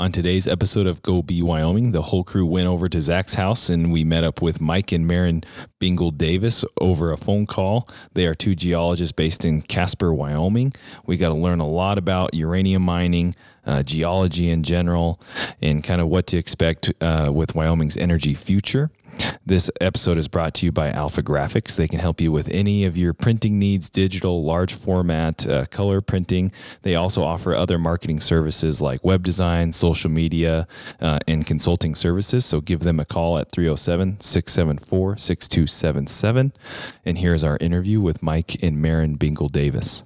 On today's episode of Go Be Wyoming, the whole crew went over to Zach's house and we met up with Mike and Maren Bingle Davis over a phone call. They are two geologists based in Casper, Wyoming. We got to learn a lot about uranium mining, geology in general, and kind of what to expect with Wyoming's energy future. This episode is brought to you by Alpha Graphics. They can help you with any of your printing needs, digital, large format, color printing. They also offer other marketing services like web design, social media, and consulting services. So give them a call at 307-674-6277. And here is our interview with Mike and Maren Bingle Davis.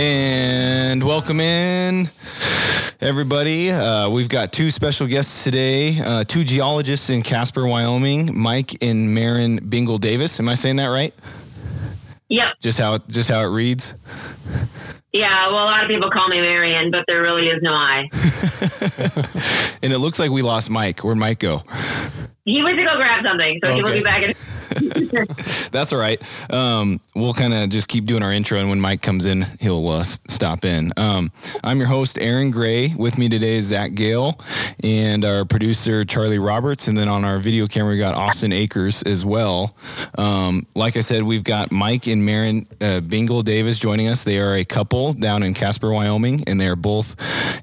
And welcome in, everybody. We've got two special guests today, two geologists in Casper, Wyoming, Mike and Maren Bingle Davis. Am I saying that right? Yep. Just how it reads? Yeah, well, a lot of people call me Marion, but there really is no I. And it looks like we lost Mike. Where'd Mike go? He went to go grab something, so okay. He will be back in... That's all right. We'll kind of just keep doing our intro, and when Mike comes in, he'll stop in. I'm your host, Aaron Gray. With me today is Zach Gale and our producer, Charlie Roberts. And then on our video camera, we got Austin Akers as well. Like I said, we've got Mike and Maren Bingle Davis joining us. They are a couple down in Casper, Wyoming, and they're both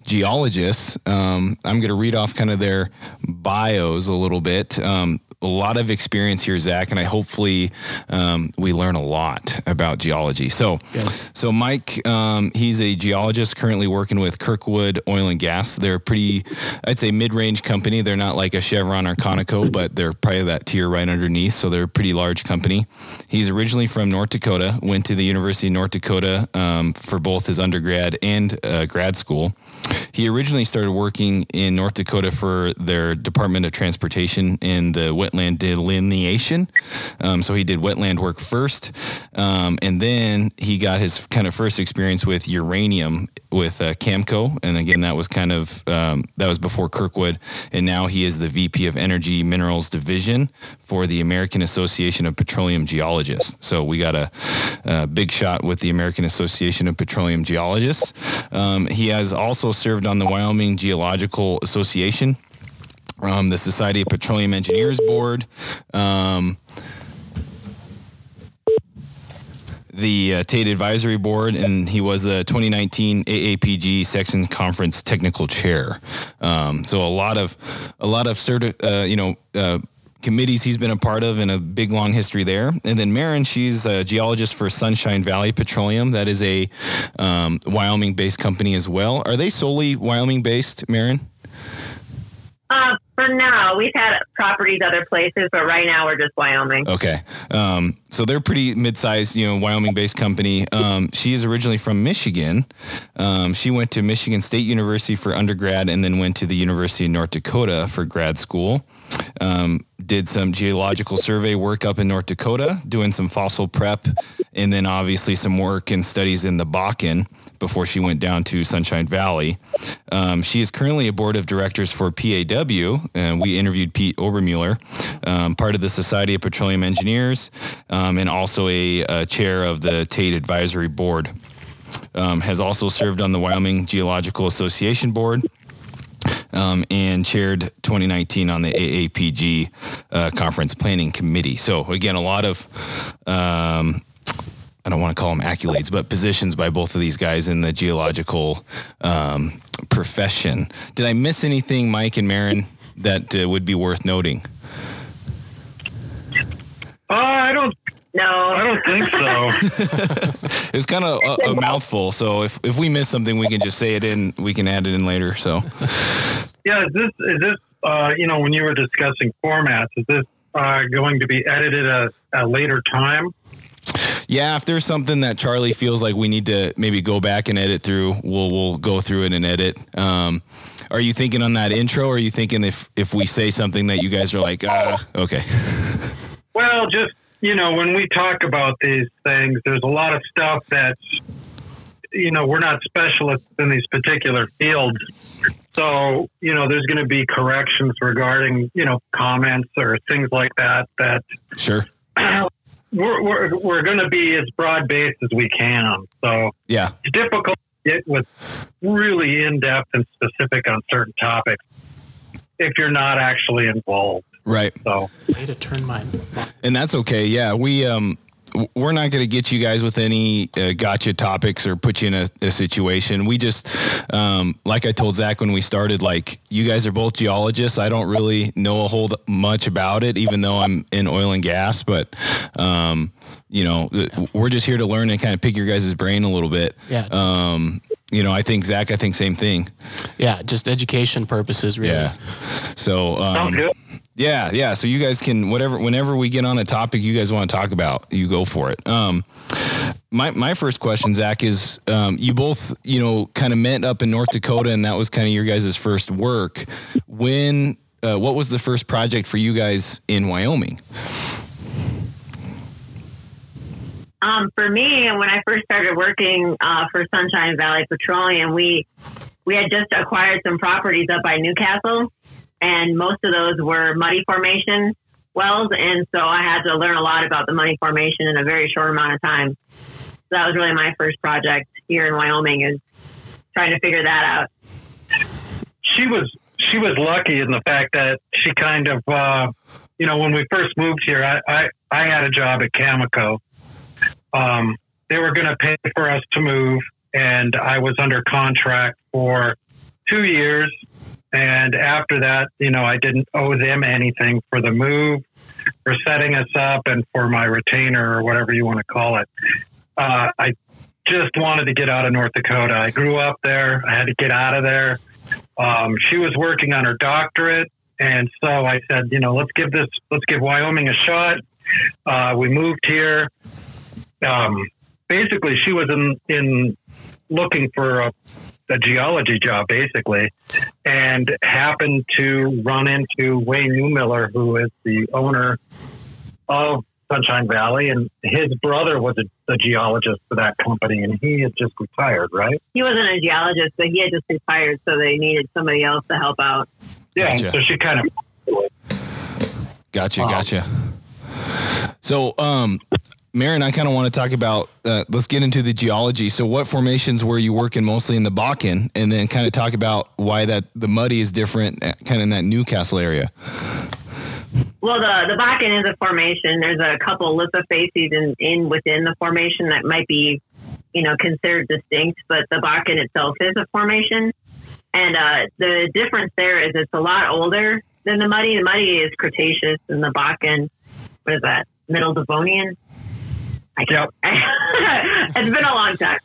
geologists. I'm going to read off kind of their bios a little bit. A lot of experience here, Zach, and I hopefully we learn a lot about geology. So Mike, he's a geologist currently working with Kirkwood Oil and Gas. They're pretty, I'd say, mid-range company. They're not like a Chevron or Conoco, but they're probably that tier right underneath, so they're a pretty large company. He's originally from North Dakota, went to the University of North Dakota for both his undergrad and grad school. He originally started working in North Dakota for their Department of Transportation in the wetland delineation. So he did wetland work first. And then he got his kind of first experience with uranium with CAMCO. And again, that was kind of, that was before Kirkwood. And now he is the VP of Energy Minerals Division for the American Association of Petroleum Geologists. So we got a big shot with the American Association of Petroleum Geologists. He has also served on the Wyoming Geological Association, the Society of Petroleum Engineers Board, the Tate Advisory Board, and he was the 2019 AAPG Section Conference Technical Chair. So a lot of committees he's been a part of, and a big long history there. And then Maren, she's a geologist for Sunshine Valley Petroleum. That is a Wyoming-based company as well. Are they solely Wyoming-based, Maren? For now, we've had properties other places, but right now we're just Wyoming. Okay. So they're pretty mid-sized, Wyoming-based company. She is originally from Michigan. She went to Michigan State University for undergrad and then went to the University of North Dakota for grad school. Did some geological survey work up in North Dakota, doing some fossil prep, and then obviously some work and studies in the Bakken before she went down to Sunshine Valley. She is currently a board of directors for PAW, and we interviewed Pete Obermuller, part of the Society of Petroleum Engineers, and also a chair of the Tate Advisory Board. Has also served on the Wyoming Geological Association Board, and chaired 2019 on the AAPG Conference Planning Committee. So again, a lot of, I don't want to call them accolades, but positions by both of these guys in the geological profession. Did I miss anything, Mike and Maren, that would be worth noting? I don't think so. It was kind of a mouthful, so if we miss something, we can just say it in. We can add it in later. So, yeah, is this when you were discussing formats, is this going to be edited at a later time? Yeah, if there's something that Charlie feels like we need to maybe go back and edit through, we'll go through it and edit. Are you thinking on that intro? Or are you thinking if we say something that you guys are like, okay? Well, just. When we talk about these things, there's a lot of stuff that's you know, we're not specialists in these particular fields. So, you know, there's going to be corrections regarding, you know, comments or things like that, that sure. We're going to be as broad based as we can. So yeah, it's difficult to get with really in depth and specific on certain topics if you're not actually involved. Right. So way to turn mine. And that's okay. Yeah. We're not going to get you guys with any gotcha topics or put you in a situation. We just, like I told Zach when we started, like, you guys are both geologists. I don't really know a whole much about it, even though I'm in oil and gas, but, you know, we're just here to learn and kind of pick your guys' brain a little bit. Yeah. You know, I think Zach, same thing. Yeah. Just education purposes, really. Yeah. So, sounds good. Yeah. Yeah. So you guys can, whenever we get on a topic you guys want to talk about, you go for it. My first question, Zach, is, you both, you know, kind of met up in North Dakota, and that was kind of your guys' first work. When, what was the first project for you guys in Wyoming? For me, when I first started working, for Sunshine Valley Petroleum, we had just acquired some properties up by Newcastle. And most of those were Muddy formation wells. And so I had to learn a lot about the Muddy formation in a very short amount of time. So that was really my first project here in Wyoming, is trying to figure that out. She was lucky in the fact that she kind of, you know, when we first moved here, I had a job at Cameco. They were going to pay for us to move, and I was under contract for 2 years. And after that, you know, I didn't owe them anything for the move, for setting us up, and for my retainer, or whatever you want to call it. I just wanted to get out of North Dakota. I grew up there. I had to get out of there. She was working on her doctorate. And so I said, you know, let's give Wyoming a shot. We moved here. Basically, she was in looking for a geology job, basically, and happened to run into Wayne Newmiller, who is the owner of Sunshine Valley, and his brother was a geologist for that company, and he had just retired, right? He wasn't a geologist, but he had just retired, so they needed somebody else to help out. Yeah, gotcha. So she kind of... Gotcha. So, Maren, I kind of want to talk about, let's get into the geology. So what formations were you working mostly in the Bakken, and then kind of talk about why that the Muddy is different kind of in that Newcastle area? Well, the Bakken is a formation. There's a couple lithophases in within the formation that might be, you know, considered distinct, but the Bakken itself is a formation. And the difference there is it's a lot older than the Muddy. The Muddy is Cretaceous, and the Bakken, what is that, Middle Devonian? I can't. It's been a long time.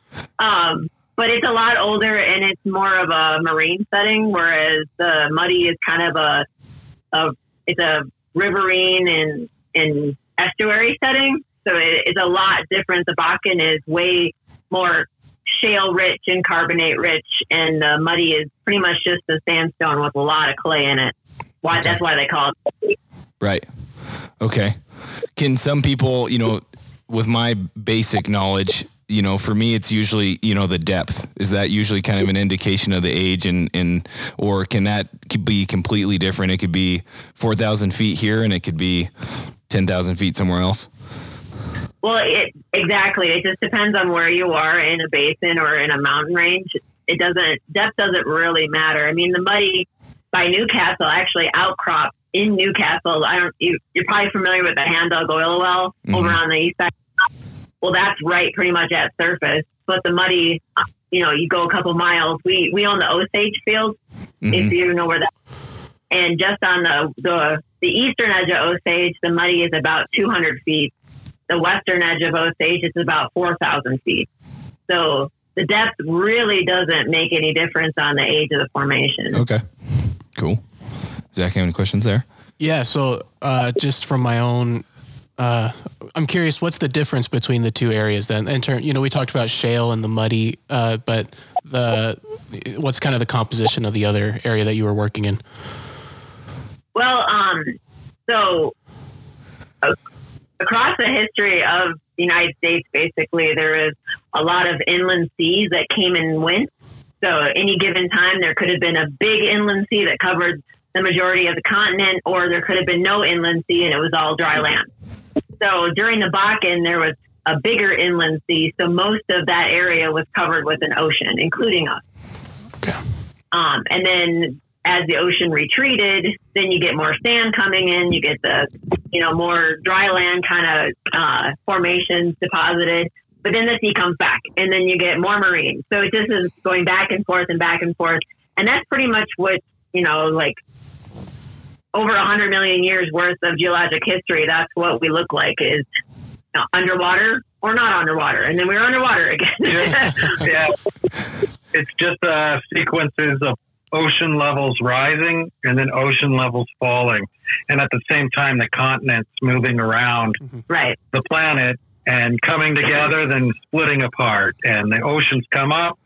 But it's a lot older, and it's more of a marine setting, whereas the Muddy is kind of a riverine and estuary setting. So it's a lot different. The Bakken is way more shale rich and carbonate rich, and the Muddy is pretty much just a sandstone with a lot of clay in it. That's why they call it Muddy. Right. Okay. Can some people, you know, with my basic knowledge, you know, for me, it's usually, you know, the depth. Is that usually kind of an indication of the age, and or can that be completely different? It could be 4,000 feet here, and it could be 10,000 feet somewhere else. Well, exactly. It just depends on where you are in a basin or in a mountain range. Depth doesn't really matter. I mean, the Muddy by Newcastle actually outcrops in Newcastle. You're probably familiar with the hand-dug oil well over on the east side. Well, that's right pretty much at surface. But the Muddy, you know, you go a couple miles. We own the Osage field, if you know where that is. And just on the eastern edge of Osage, the Muddy is about 200 feet. The western edge of Osage is about 4,000 feet. So the depth really doesn't make any difference on the age of the formation. Okay, cool. Zach, any questions there? Yeah, so just from my own... I'm curious, what's the difference between the two areas then? In turn, you know, we talked about shale and the Muddy, but what's kind of the composition of the other area that you were working in? Well, across the history of the United States, basically, there is a lot of inland seas that came and went. So at any given time, there could have been a big inland sea that covered the majority of the continent, or there could have been no inland sea and it was all dry land. So during the Bakken, there was a bigger inland sea. So most of that area was covered with an ocean, including us. Okay. And then as the ocean retreated, then you get more sand coming in, you get the, more dry land kind of formations deposited, but then the sea comes back and then you get more marine. So it just is going back and forth and back and forth. And that's pretty much what, like over 100 million years worth of geologic history. That's what we look like is underwater or not underwater. And then we're underwater again. Yeah. It's just sequences of ocean levels rising and then ocean levels falling. And at the same time, the continents moving around the planet and coming together, then splitting apart. And the oceans come up,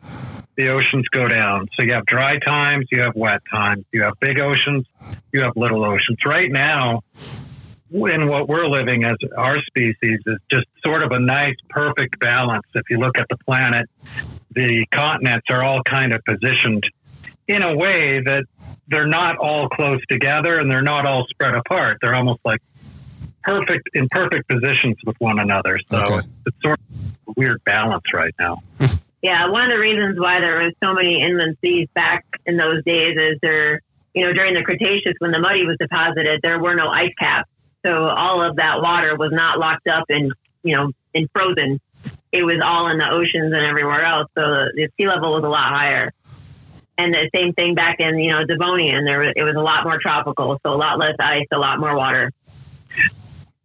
the oceans go down. So you have dry times, you have wet times, you have big oceans, you have little oceans. Right now, in what we're living as our species is just sort of a nice, perfect balance. If you look at the planet, the continents are all kind of positioned in a way that they're not all close together and they're not all spread apart. They're almost like in perfect positions with one another. So it's sort of a weird balance right now. Yeah. One of the reasons why there was so many inland seas back in those days is there, during the Cretaceous, when the Muddy was deposited, there were no ice caps. So all of that water was not locked up and, and frozen. It was all in the oceans and everywhere else. So the sea level was a lot higher. And the same thing back in, Devonian, it was a lot more tropical. So a lot less ice, a lot more water.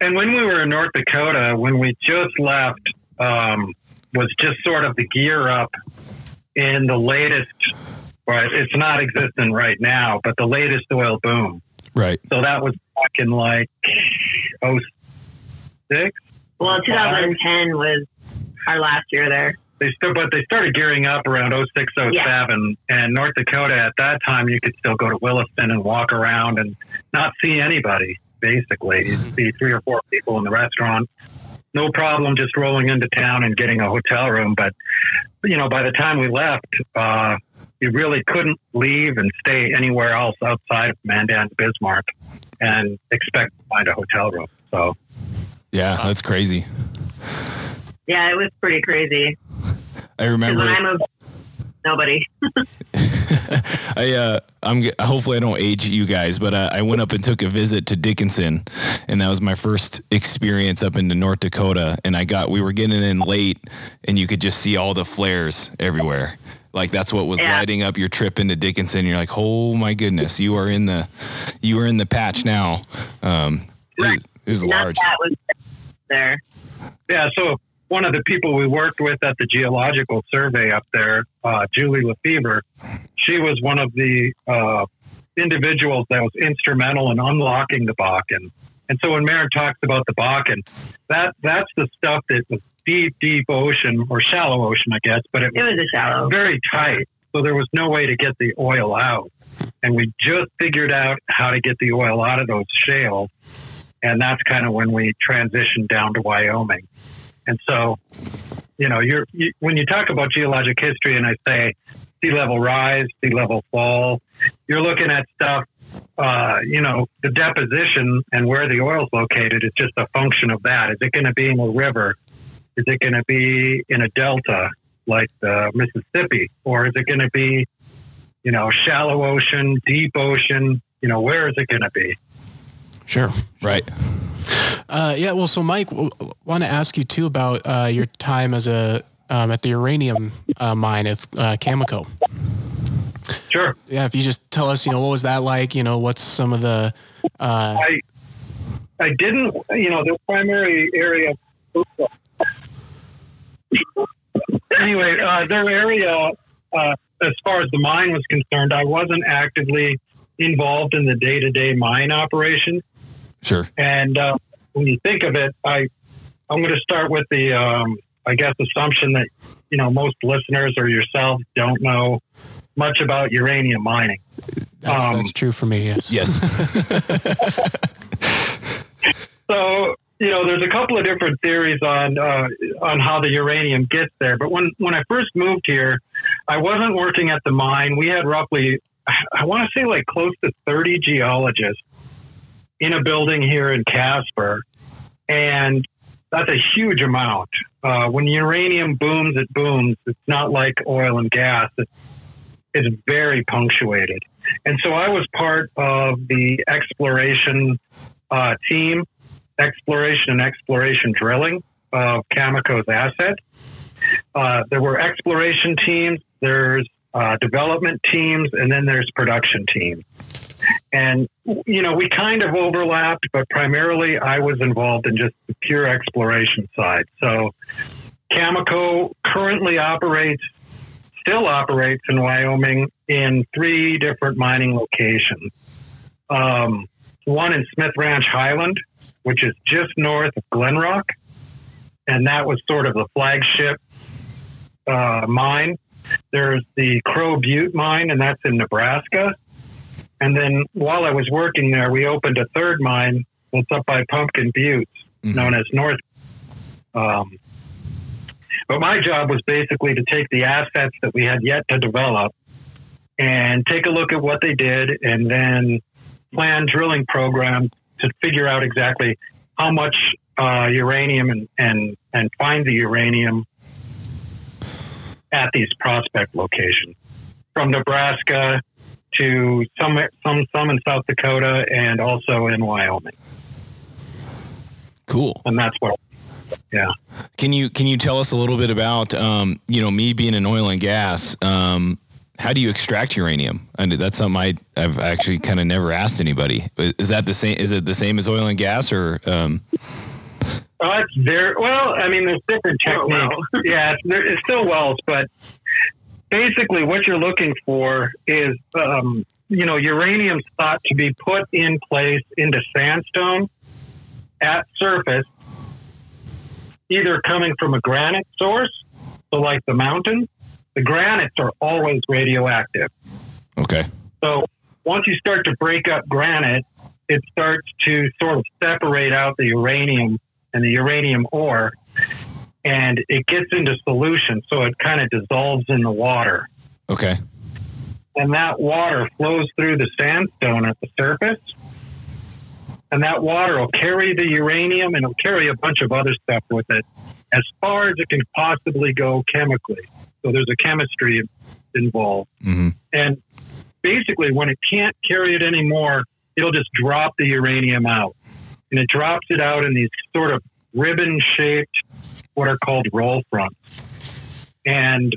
And when we were in North Dakota, when we just left, was just sort of the gear up in the latest, it's not existent right now, but the latest oil boom. Right. So that was back in 2006. Well, 2010 was our last year there. They started gearing up around 2006, 2007, and North Dakota at that time, you could still go to Williston and walk around and not see anybody. Basically, you'd see 3 or 4 people in the restaurant. No problem just rolling into town and getting a hotel room. But, by the time we left, you really couldn't leave and stay anywhere else outside of Mandan, Bismarck, and expect to find a hotel room. So, yeah, that's crazy. Yeah, it was pretty crazy. I remember. When I moved, nobody. Hopefully I don't age you guys, but I went up and took a visit to Dickinson, and that was my first experience up into North Dakota. And we were getting in late, and you could just see all the flares everywhere. Like that's what was lighting up your trip into Dickinson. You're like, oh my goodness, you are in the patch now. It was large. That was there. Yeah. So one of the people we worked with at the Geological Survey up there, Julie Lefebvre, she was one of the individuals that was instrumental in unlocking the Bakken. And so when Maren talks about the Bakken, that's the stuff that was deep, deep ocean or shallow ocean, I guess, but it was a shallow, very tight. So there was no way to get the oil out. And we just figured out how to get the oil out of those shales. And that's kind of when we transitioned down to Wyoming. And so, when you talk about geologic history and I say sea level rise, sea level fall, you're looking at stuff, the deposition and where the oil's located is just a function of that. Is it going to be in a river? Is it going to be in a delta like the Mississippi? Or is it going to be, shallow ocean, deep ocean? Where is it going to be? Sure. Right. So Mike, want to ask you too about your time as at the uranium mine at Cameco. Sure. Yeah, if you just tell us, what was that like? What's some of the... I didn't, the primary area... Anyway, their area, as far as the mine was concerned, I wasn't actively involved in the day-to-day mine operation. Sure. And... when you think of it, I'm going to start with the, assumption that, most listeners or yourself don't know much about uranium mining. That's true for me, yes. Yes. So you know, there's a couple of different theories on how the uranium gets there. But when I first moved here, I wasn't working at the mine. We had roughly, I want to say like close to 30 geologists in a building here in Casper. And that's a huge amount. When uranium booms, it booms. It's not like oil and gas. It's very punctuated. And so I was part of the exploration team, exploration and exploration drilling of Cameco's asset. There were exploration teams, there's development teams, and then there's production teams. And, you know, we kind of overlapped, but primarily I was involved in just the pure exploration side. So Cameco currently still operates in Wyoming in three different mining locations. One in Smith Ranch Highland, which is just north of Glenrock. And that was sort of the flagship mine. There's the Crow Butte mine, and that's in Nebraska. And then while I was working there, we opened a third mine that's up by Pumpkin Butte, known as North. But my job was basically to take the assets that we had yet to develop and take a look at what they did and then plan drilling programs to figure out exactly how much uranium and find the uranium at these prospect locations, from Nebraska to some in South Dakota and also in Wyoming. Cool. And that's what, yeah. Can you tell us a little bit about, me being in oil and gas, how do you extract uranium? And that's something I've actually kind of never asked anybody. Is that the same? Is it the same as oil and gas, or? It's very, well, I mean, there's different techniques. Well. Yeah. It's still wells, but basically what you're looking for is, uranium's thought to be put in place into sandstone at surface, either coming from a granite source. So like the mountains, the granites are always radioactive. Okay. So once you start to break up granite, it starts to sort of separate out the uranium and the uranium ore, and it gets into solution. So it kind of dissolves in the water. Okay. And that water flows through the sandstone at the surface, and that water will carry the uranium, and it'll carry a bunch of other stuff with it as far as it can possibly go chemically. So there's a chemistry involved. Mm-hmm. And basically when it can't carry it anymore, it'll just drop the uranium out. And it drops it out in these sort of ribbon-shaped, what are called roll fronts. And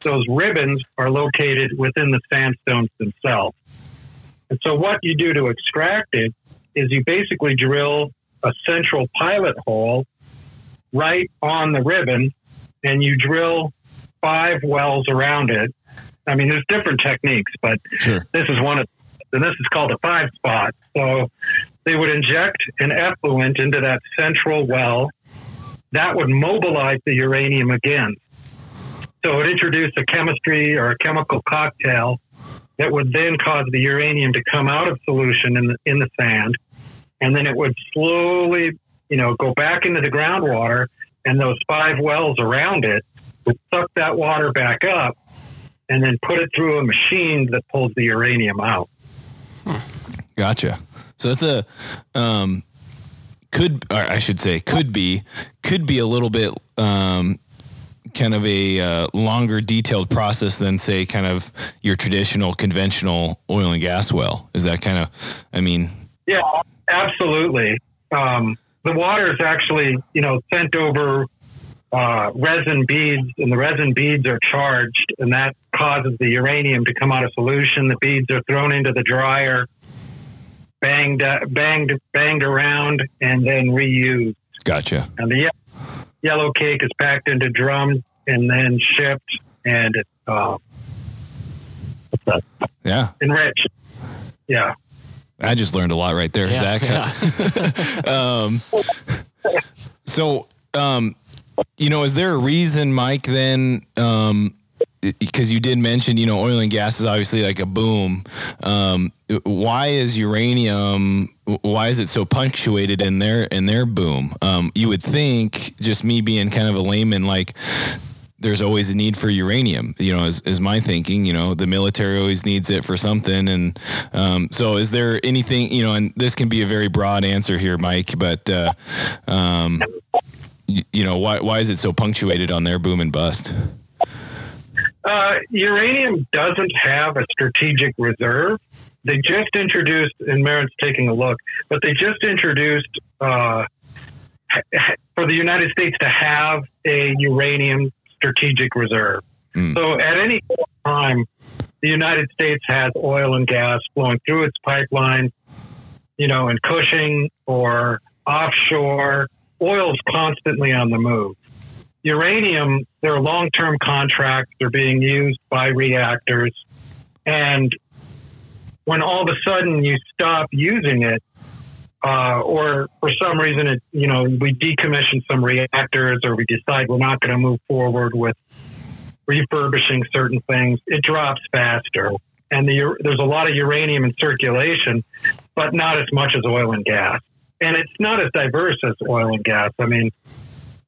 those ribbons are located within the sandstones themselves. And so what you do to extract it is you basically drill a central pilot hole right on the ribbon, and you drill 5 wells around it. I mean, there's different techniques, but sure. This is one of, and this is called a 5-spot. So they would inject an effluent into that central well. That would mobilize the uranium again. So it introduced a chemistry or a chemical cocktail that would then cause the uranium to come out of solution in the sand. And then it would slowly, go back into the groundwater, and those 5 wells around it would suck that water back up and then put it through a machine that pulls the uranium out. Gotcha. So that's could be a little bit, kind of a longer detailed process than, say, kind of your traditional conventional oil and gas well. Is that kind of, Yeah, absolutely. The water is actually, sent over resin beads, and the resin beads are charged, and that causes the uranium to come out of solution. The beads are thrown into the dryer, banged around, and then reused. Gotcha. And the yellow cake is packed into drums and then shipped and enriched. Yeah. I just learned a lot right there, yeah, Zach. Yeah. Is there a reason, Mike, then because you did mention, you know, oil and gas is obviously like a boom. Why is uranium, why is it so punctuated in their boom? You would think, just me being kind of a layman, like there's always a need for uranium, you know, is my thinking, you know, the military always needs it for something. And, so is there anything, you know, and this can be a very broad answer here, Mike, but, you know, why is it so punctuated on their boom and bust? Uranium doesn't have a strategic reserve. They just introduced, and Merritt's taking a look, but they just introduced, for the United States to have a uranium strategic reserve. Mm. So at any time, the United States has oil and gas flowing through its pipeline, you know, in Cushing or offshore. Oil's constantly on the move. Uranium, there are long-term contracts. They're being used by reactors. And when all of a sudden you stop using it, or for some reason, it, you know, we decommission some reactors or we decide we're not going to move forward with refurbishing certain things, it drops faster. And there's a lot of uranium in circulation, but not as much as oil and gas. And it's not as diverse as oil and gas. I mean,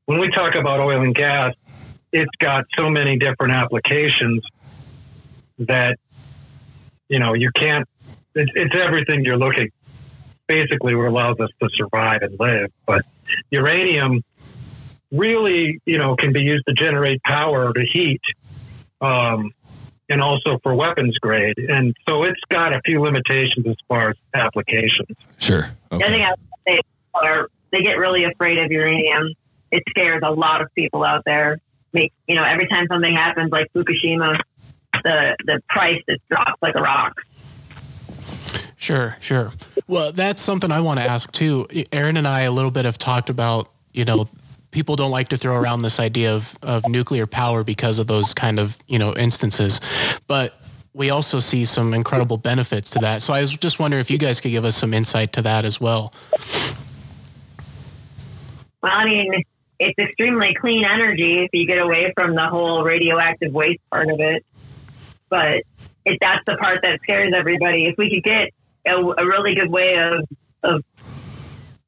when we talk about oil and gas, it's got so many different applications that, you know, you can't, it's everything you're looking for. Basically what allows us to survive and live. But uranium really, you know, can be used to generate power, to heat, and also for weapons grade. And so it's got a few limitations as far as applications. Sure. Okay. The other thing I would say is they get really afraid of uranium. It scares a lot of people out there. You know, every time something happens like Fukushima, the price just drops like a rock. Sure, sure. Well, that's something I want to ask too. Aaron and I a little bit have talked about, you know, people don't like to throw around this idea of nuclear power because of those kind of, you know, instances, but we also see some incredible benefits to that. So I was just wondering if you guys could give us some insight to that as well. Well, I mean, it's extremely clean energy if you get away from the whole radioactive waste part of it, but that's the part that scares everybody. If we could get a really good way of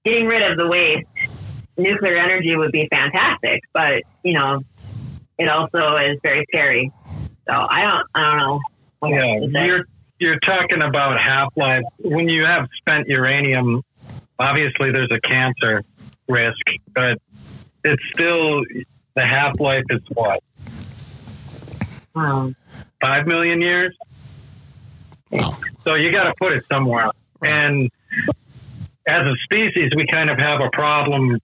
getting rid of the waste, nuclear energy would be fantastic, but you know, it also is very scary. So I don't know. Yeah, you're talking about half-life. When you have spent uranium, obviously there's a cancer risk, but it's still, the half-life is what? 5 million years? Wow. So you got to put it somewhere. And as a species, we kind of have a problem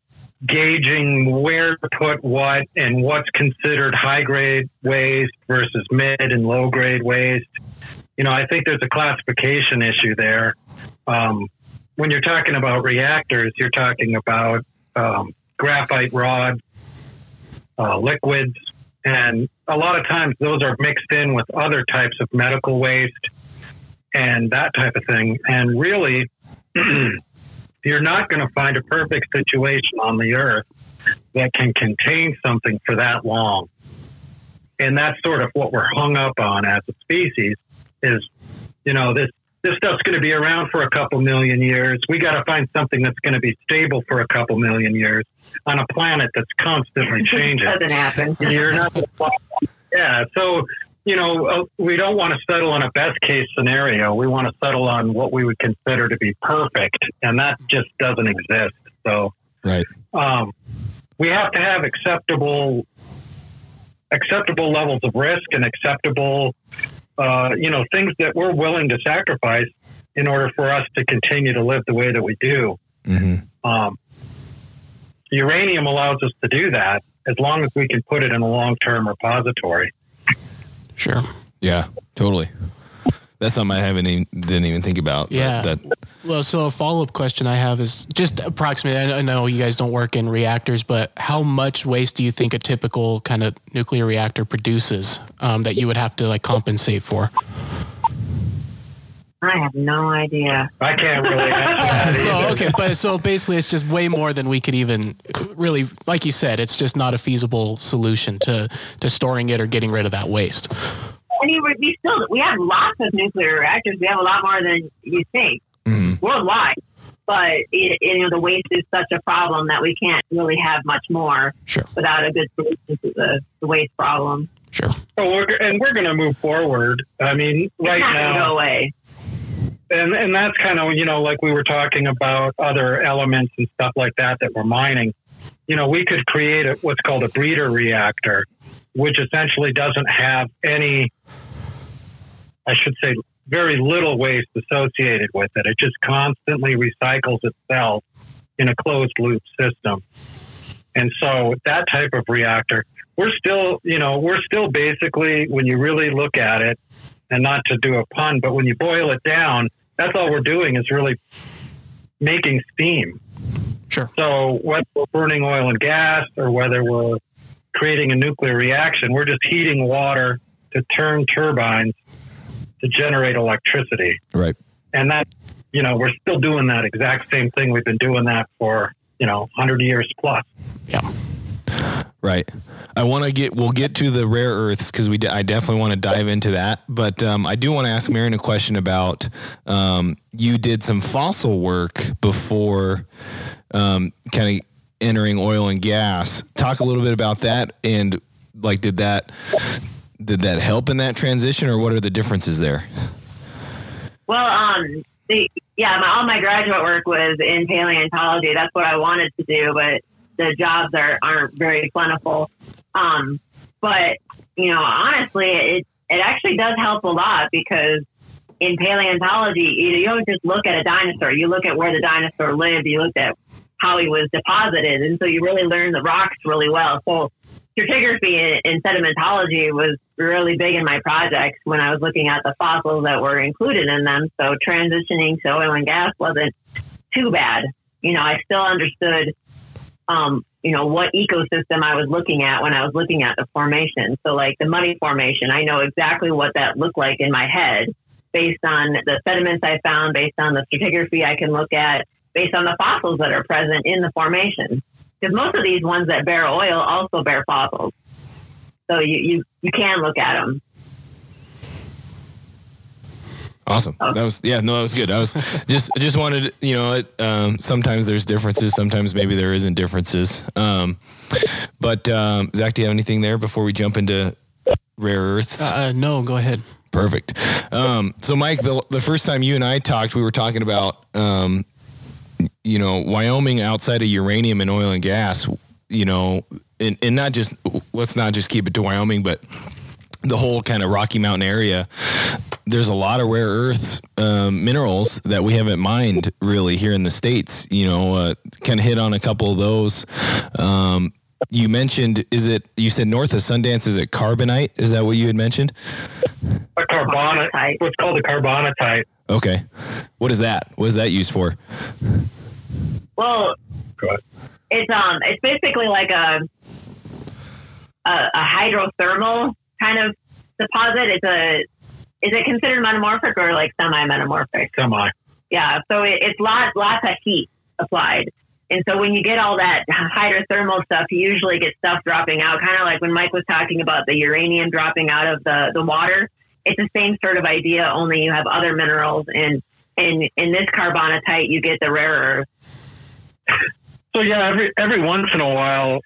gauging where to put what and what's considered high-grade waste versus mid and low-grade waste. You know, I think there's a classification issue there. When you're talking about reactors, you're talking about graphite rods, liquids, and a lot of times those are mixed in with other types of medical waste and that type of thing. And really, you're not going to find a perfect situation on the earth that can contain something for that long. And that's sort of what we're hung up on as a species is, you know, this stuff's going to be around for a couple million years. We got to find something that's going to be stable for a couple million years on a planet that's constantly changing. Doesn't happen. You're not. Yeah. So, you know, we don't want to settle on a best case scenario. We want to settle on what we would consider to be perfect. And that just doesn't exist. So right. We have to have acceptable levels of risk and acceptable, you know, things that we're willing to sacrifice in order for us to continue to live the way that we do. Mm-hmm. Uranium allows us to do that as long as we can put it in a long-term repository. Sure. Yeah, totally. That's something I didn't even think about. Yeah. Well, so a follow-up question I have is just approximately, I know you guys don't work in reactors, but how much waste do you think a typical kind of nuclear reactor produces that you would have to like compensate for? I have no idea. I can't really answer that. So basically it's just way more than we could even really, like you said, it's just not a feasible solution to storing it or getting rid of that waste. Anyway, we have lots of nuclear reactors. We have a lot more than you think worldwide. But the waste is such a problem that we can't really have much more without a good solution to the waste problem. Sure. So we're going to move forward. I mean, right now, it's not going to go away. And that's kind of, like we were talking about other elements and stuff like that we're mining. We could create what's called a breeder reactor, which essentially doesn't have any, I should say, very little waste associated with it. It just constantly recycles itself in a closed loop system. And so that type of reactor, we're still basically, when you really look at it, and not to do a pun, but when you boil it down, that's all we're doing is really making steam. Sure. So whether we're burning oil and gas or whether we're creating a nuclear reaction, we're just heating water to turn turbines to generate electricity. Right. And that, we're still doing that exact same thing. We've been doing that for, 100 years plus. Yeah. Right. We'll get to the rare earths because I definitely want to dive into that. But I do want to ask Marion a question about, you did some fossil work before kind of entering oil and gas. Talk a little bit about that. And did that help in that transition, or what are the differences there? Well, all my graduate work was in paleontology. That's what I wanted to do, but the jobs aren't very plentiful. But, honestly, it actually does help a lot, because in paleontology, you don't just look at a dinosaur. You look at where the dinosaur lived. You looked at how he was deposited. And so you really learn the rocks really well. So stratigraphy and sedimentology was really big in my projects when I was looking at the fossils that were included in them. So transitioning to oil and gas wasn't too bad. I still understood what ecosystem I was looking at when I was looking at the formation. So like the Muddy formation, I know exactly what that looked like in my head based on the sediments I found, based on the stratigraphy I can look at, based on the fossils that are present in the formation. Because most of these ones that bear oil also bear fossils. So you can look at them. Awesome. Okay. That was good. I was just wanted, sometimes there's differences. Sometimes maybe there isn't differences. But Zach, do you have anything there before we jump into rare earths? No, go ahead. Perfect. So Mike, the first time you and I talked, we were talking about, Wyoming outside of uranium and oil and gas, and not just, let's not just keep it to Wyoming, but the whole kind of Rocky Mountain area, there's a lot of rare earths, minerals that we haven't mined really here in the States, kind of hit on a couple of those. You mentioned, you said north of Sundance, is it carbonite? Is that what you had mentioned? A carbonatite. What's called a carbonatite. Okay. What is that? What is that used for? Well, it's basically like a hydrothermal kind of deposit. Is it considered metamorphic or like semi-metamorphic? Semi. Yeah. So it's lots of heat applied. And so when you get all that hydrothermal stuff, you usually get stuff dropping out, kind of like when Mike was talking about the uranium dropping out of the water. It's the same sort of idea, only you have other minerals. And in this carbonatite, you get the rare earth. So yeah, every once in a while,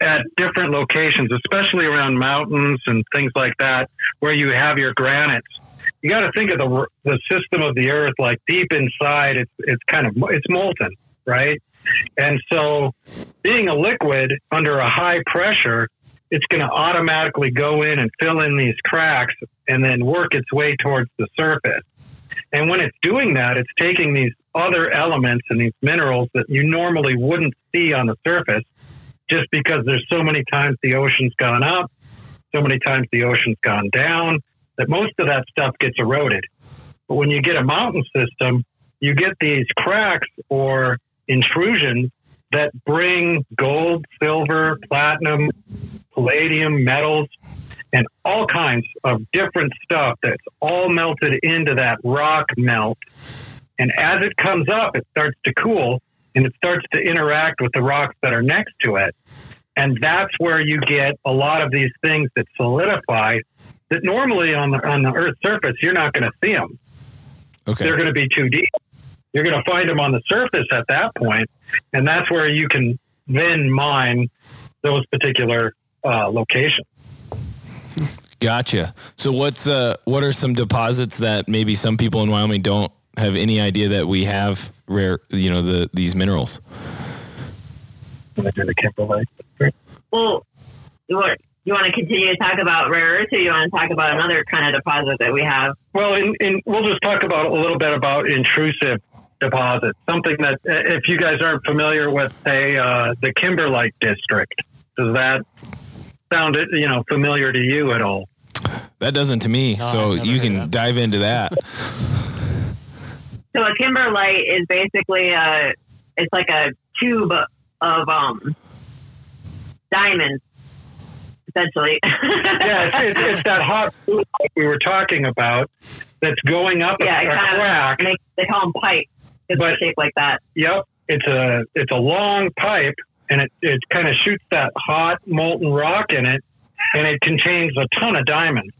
at different locations, especially around mountains and things like that, where you have your granites, you got to think of the system of the earth, like deep inside, it's molten, right? And so being a liquid under a high pressure, it's going to automatically go in and fill in these cracks and then work its way towards the surface. And when it's doing that, it's taking these other elements and these minerals that you normally wouldn't see on the surface, just because there's so many times the ocean's gone up, so many times the ocean's gone down, that most of that stuff gets eroded. But when you get a mountain system, you get these cracks or intrusions that bring gold, silver, platinum, palladium, metals, and all kinds of different stuff that's all melted into that rock melt. And as it comes up, it starts to cool and it starts to interact with the rocks that are next to it. And that's where you get a lot of these things that solidify that normally on the Earth's surface, you're not going to see them. Okay. They're going to be too deep. You're going to find them on the surface at that point, and that's where you can then mine those particular locations. Gotcha. So what are some deposits that maybe some people in Wyoming don't have any idea that we have rare, these minerals? Well, look, you want to continue to talk about rare earths, or you want to talk about another kind of deposit that we have? Well, we'll just talk about a little bit about intrusive deposits, something that if you guys aren't familiar with, say, the Kimberlite district, does that sound, familiar to you at all? That doesn't to me. No, so you can dive into that. So a Kimberlite is basically it's like a tube of diamonds. Essentially. Yeah, it's that hot food we were talking about that's going up a crack. They call them pipes. It's shaped like that. Yep, it's a long pipe, and it kind of shoots that hot molten rock in it, and it contains a ton of diamonds.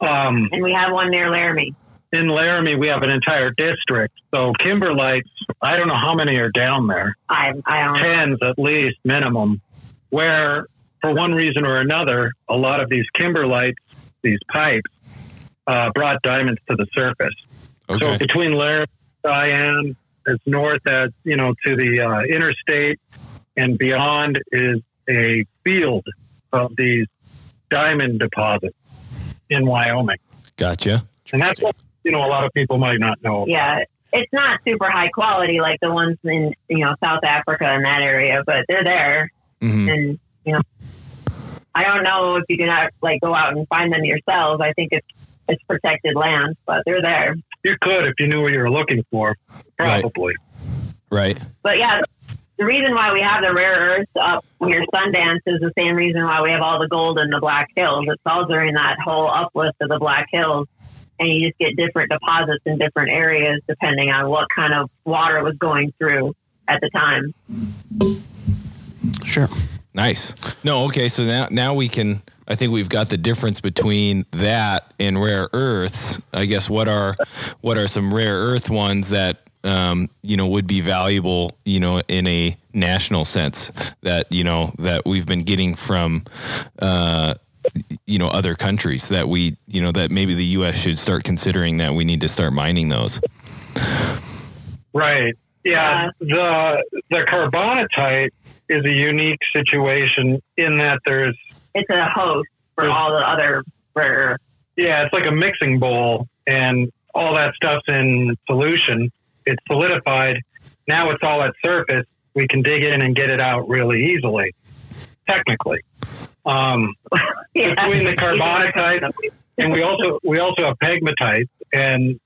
And we have one near Laramie. In Laramie, we have an entire district. So Kimberlites, I don't know how many are down there. I don't know. Tens at least, minimum. Where, for one reason or another, a lot of these kimberlites, these pipes, brought diamonds to the surface. Okay. So between Laramie and Cheyenne, as north as, to the interstate and beyond is a field of these diamond deposits in Wyoming. Gotcha. And that's what, a lot of people might not know. Yeah. It's not super high quality like the ones in, South Africa and that area, but they're there. Mm-hmm. And, I don't know if you can go out and find them yourselves. I think it's protected land, but they're there. You could if you knew what you were looking for, probably. Right. But yeah, the reason why we have the rare earths up near Sundance is the same reason why we have all the gold in the Black Hills. It's all during that whole uplift of the Black Hills, and you just get different deposits in different areas depending on what kind of water was going through at the time. Sure. Nice. No, okay. So now we can, I think we've got the difference between that and rare earths. I guess what are some rare earth ones that, would be valuable, in a national sense that, that we've been getting from, other countries that we, that maybe the U.S. should start considering that we need to start mining those. Right. Yeah. The carbonatite is a unique situation in that it's a host for all the other rare. Yeah, it's like a mixing bowl and all that stuff's in solution. It's solidified. Now it's all at surface. We can dig in and get it out really easily, technically. Between the carbonatite and we also have pegmatites and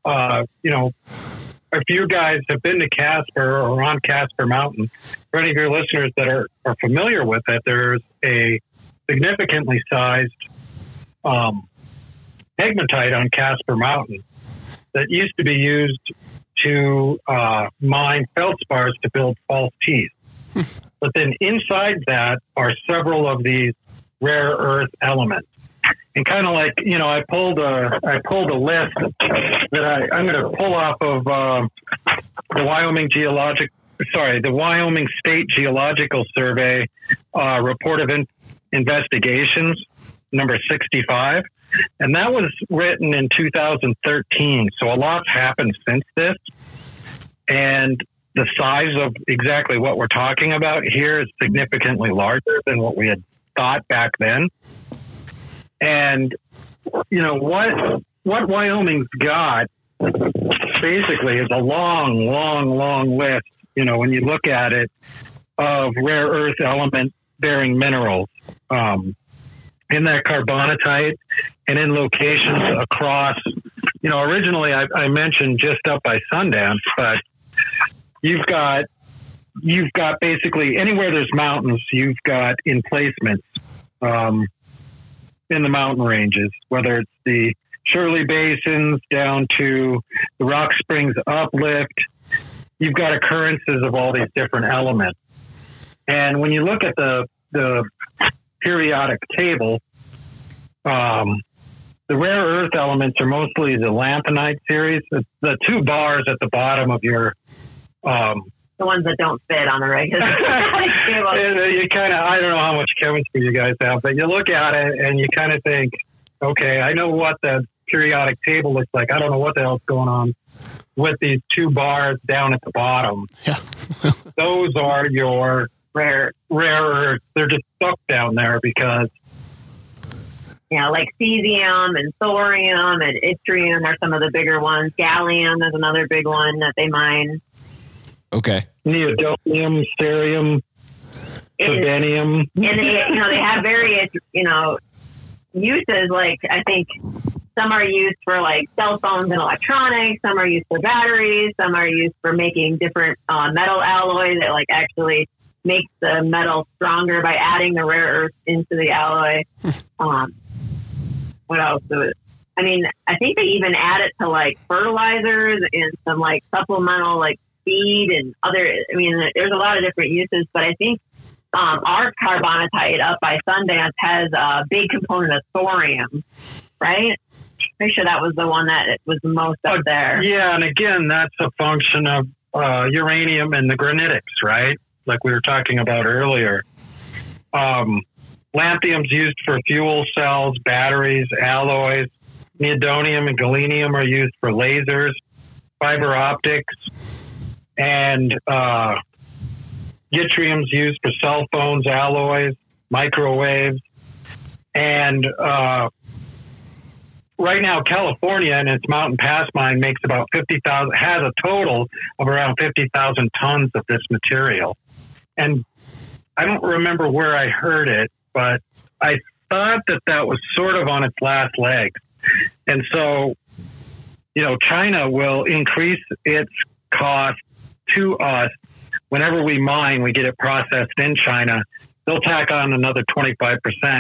if you guys have been to Casper or on Casper Mountain, for any of your listeners that are familiar with it, there's a significantly sized pegmatite on Casper Mountain that used to be used to mine feldspars to build false teeth. But then inside that are several of these rare earth elements. And kind of like, I pulled a list that I'm going to pull off of the Wyoming State Geological Survey report of investigations number 65, and that was written in 2013. So a lot's happened since this, and the size of exactly what we're talking about here is significantly larger than what we had thought back then. And, what Wyoming's got basically is a long, long, long list, when you look at it, of rare earth element bearing minerals in that carbonatite and in locations across, originally I mentioned just up by Sundance, but you've got basically anywhere there's mountains, you've got emplacements. in the mountain ranges, whether it's the Shirley Basins down to the Rock Springs uplift. You've got occurrences of all these different elements. And when you look at the periodic table, the rare earth elements are mostly the lanthanide series. It's the two bars at the bottom of your... the ones that don't fit on the regular. You kind of, I don't know how much chemistry you guys have, but you look at it and you kind of think, okay, I know what the periodic table looks like. I don't know what the hell's going on with these two bars down at the bottom. Yeah. Those are your rare earths. They're just stuck down there because... Yeah, like cesium and thorium and yttrium are some of the bigger ones. Gallium is another big one that they mine. Okay. Neodymium, cerium, vanadium. And they have various, uses. Like, I think some are used for like cell phones and electronics. Some are used for batteries. Some are used for making different metal alloys that like actually makes the metal stronger by adding the rare earths into the alloy. What else? I mean, I think they even add it to like fertilizers and some like supplemental like feed and other. I mean, there's a lot of different uses, but I think our carbonatite up by Sundance has a big component of thorium, right? I'm sure that was the one that it was the most up there. Yeah, and again, that's a function of uranium and the granitics, right? Like we were talking about earlier. Lanthanum's used for fuel cells, batteries, alloys. Neodymium and gallium are used for lasers, fiber optics, and yttrium's used for cell phones, alloys, microwaves. And right now, California and its Mountain Pass mine makes about 50,000, has a total of around 50,000 tons of this material. And I don't remember where I heard it, but I thought that was sort of on its last leg. And so, China will increase its cost to us. Whenever we mine, we get it processed in China. They'll tack on another 25%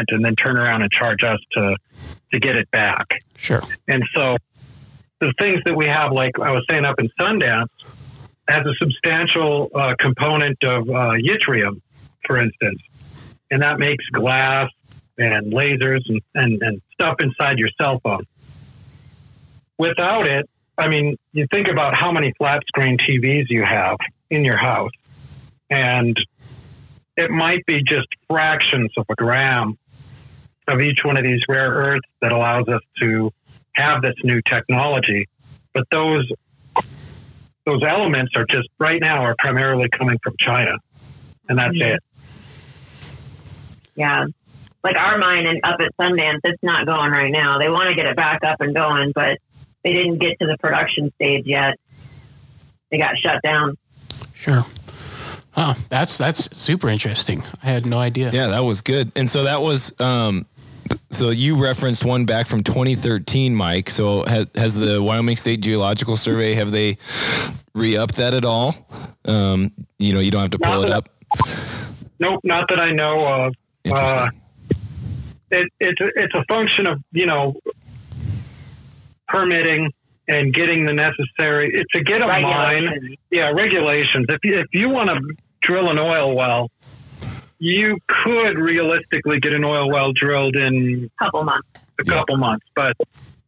and then turn around and charge us to get it back. Sure. And so the things that we have, like I was saying up in Sundance, has a substantial component of yttrium, for instance. And that makes glass and lasers and stuff inside your cell phone. Without it, I mean, you think about how many flat screen TVs you have in your house. And it might be just fractions of a gram of each one of these rare earths that allows us to have this new technology. But those elements are just right now are primarily coming from China. And that's it. Yeah. Like our mine and up at Sundance, it's not going right now. They want to get it back up and going, but they didn't get to the production stage yet. They got shut down. Sure. Huh. That's super interesting. I had no idea. Yeah, that was good. And so that was, so you referenced one back from 2013, Mike. So has the Wyoming State Geological Survey, have they re-upped that at all? You don't have to pull it up. Nope, not that I know of. It's a function of, permitting and getting the necessary, it's to get a mine. Yeah, regulations. If you want to drill an oil well, you could realistically get an oil well drilled in a couple months. But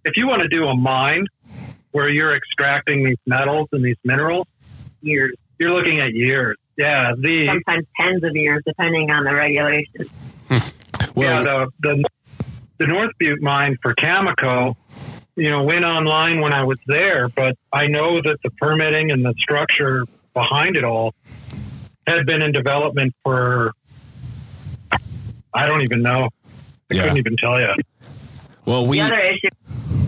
if you want to do a mine where you're extracting these metals and these minerals, you're looking at years. Yeah, sometimes tens of years, depending on the regulations. Well, yeah, the North Butte mine for Cameco, went online when I was there, but I know that the permitting and the structure behind it all had been in development for, I don't even know. I couldn't even tell you. Well, the other issue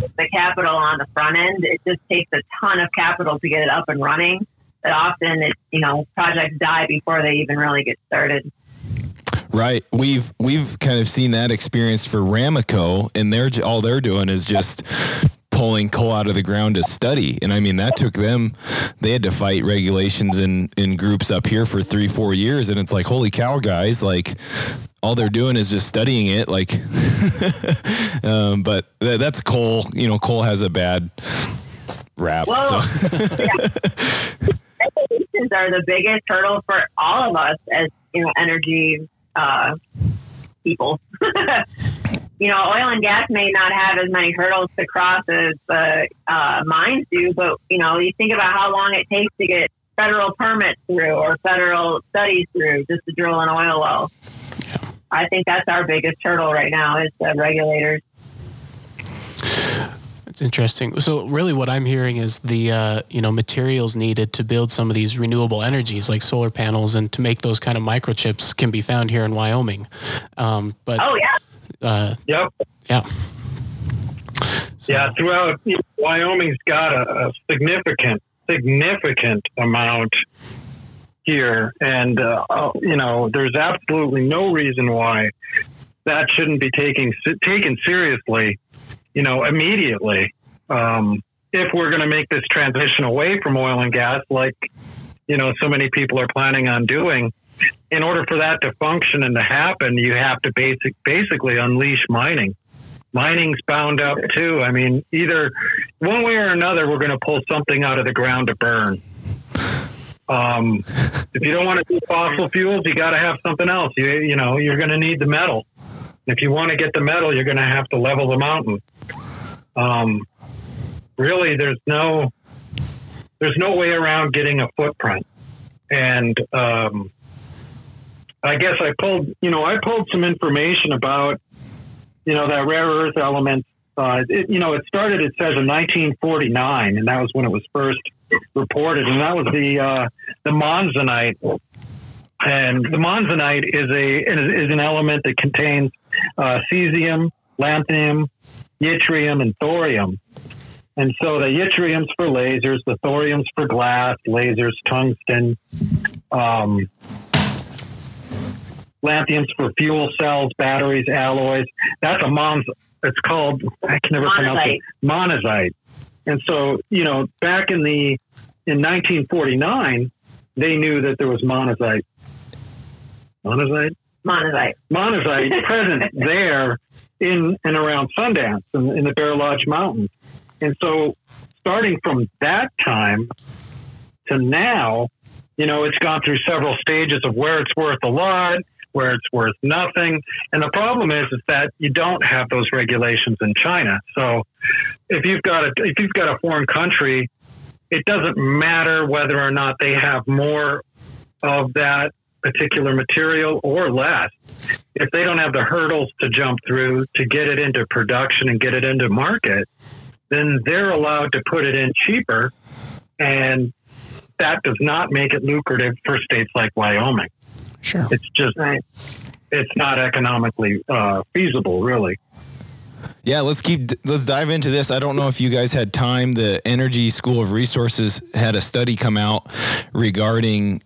is the capital on the front end. It just takes a ton of capital to get it up and running. But often, projects die before they even really get started. Right. We've kind of seen that experience for Ramaco, and all they're doing is just pulling coal out of the ground to study. And I mean, that took them, they had to fight regulations in groups up here for 3-4 years. And it's like, holy cow, guys, like all they're doing is just studying it. Like, but that's coal. You know, coal has a bad rap. Well, so. Regulations are the biggest hurdle for all of us as, you know, energy people. You know, oil and gas may not have as many hurdles to cross as the mines do, but, you know, you think about how long it takes to get federal permits through or federal studies through just to drill an oil well. I think that's our biggest hurdle right now is the regulators. That's interesting. So really what I'm hearing is the, you know, materials needed to build some of these renewable energies like solar panels and to make those kind of microchips can be found here in Wyoming. But oh, yeah. Yep. Yeah. So. Yeah. Throughout Wyoming's got a significant amount here, and you know, there's absolutely no reason why that shouldn't be taken seriously. You know, immediately, if we're going to make this transition away from oil and gas, like, you know, so many people are planning on doing. In order for that to function and to happen, you have to basically unleash mining. Mining's bound up too. I mean, either one way or another, we're going to pull something out of the ground to burn. If you don't want to do fossil fuels, you got to have something else. You know, you're going to need the metal. If you want to get the metal, you're going to have to level the mountain. Really, there's no way around getting a footprint. And, I guess I pulled some information about, you know, that rare earth element. It started, it says, in 1949, and that was when it was first reported. And that was the monzonite. And the monzonite is an element that contains cesium, lanthanum, yttrium, and thorium. And so the yttrium's for lasers, the thorium's for glass, lasers, tungsten, lanthanum's for fuel cells, batteries, alloys. That's a it's called, I can never pronounce it, monazite. And so, you know, back in 1949, they knew that there was monazite. Monazite present there in and around Sundance in the Bear Lodge Mountains. And so starting from that time to now, you know, it's gone through several stages of where it's worth a lot, where it's worth nothing. And the problem is that you don't have those regulations in China. So if you've got a foreign country, it doesn't matter whether or not they have more of that particular material or less. If they don't have the hurdles to jump through to get it into production and get it into market, then they're allowed to put it in cheaper, and that does not make it lucrative for states like Wyoming. Sure. It's just, it's not economically feasible, really. Yeah, let's dive into this. I don't know if you guys had time. The Energy School of Resources had a study come out regarding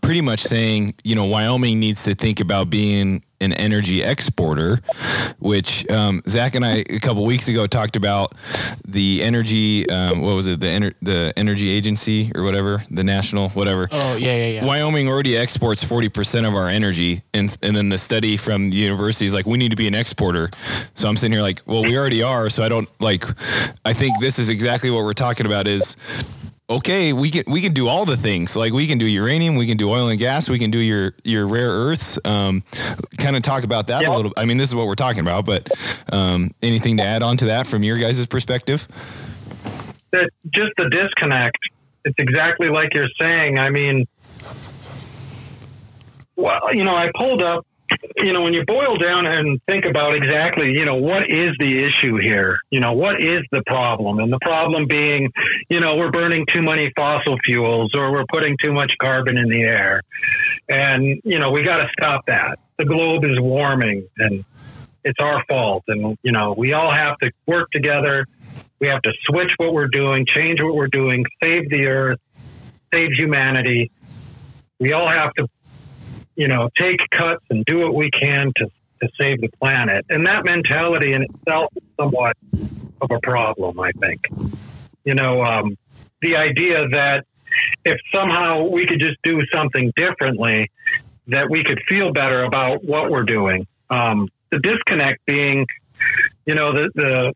pretty much saying, you know, Wyoming needs to think about being an energy exporter, which Zach and I a couple weeks ago talked about the energy. What was it? The energy agency or whatever, the national, whatever. Oh yeah. Wyoming already exports 40% of our energy. And then the study from the university is like, we need to be an exporter. So I'm sitting here like, well, we already are. So I think this is exactly what we're talking about is, okay, we can do all the things. Like we can do uranium, we can do oil and gas, we can do your rare earths. Kind of talk about that a little. I mean, this is what we're talking about, but anything to add on to that from your guys' perspective? That just the disconnect. It's exactly like you're saying. I mean, well, you know, I pulled up, you know, when you boil down and think about exactly, you know, what is the issue here? You know, what is the problem? And the problem being, you know, we're burning too many fossil fuels or we're putting too much carbon in the air. And, you know, we got to stop that. The globe is warming and it's our fault. And, you know, we all have to work together. We have to switch what we're doing, change what we're doing, save the earth, save humanity. We all have to, you know, take cuts and do what we can to save the planet. And that mentality in itself is somewhat of a problem, I think. You know, the idea that if somehow we could just do something differently, that we could feel better about what we're doing. The disconnect being, you know, the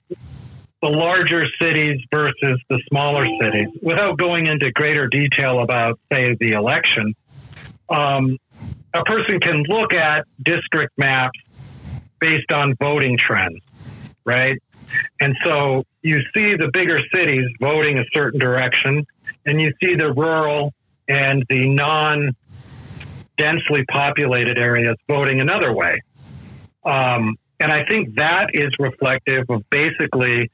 larger cities versus the smaller cities. Without going into greater detail about, say, the election, a person can look at district maps based on voting trends, right? And so you see the bigger cities voting a certain direction, and you see the rural and the non-densely populated areas voting another way. And I think that is reflective of basically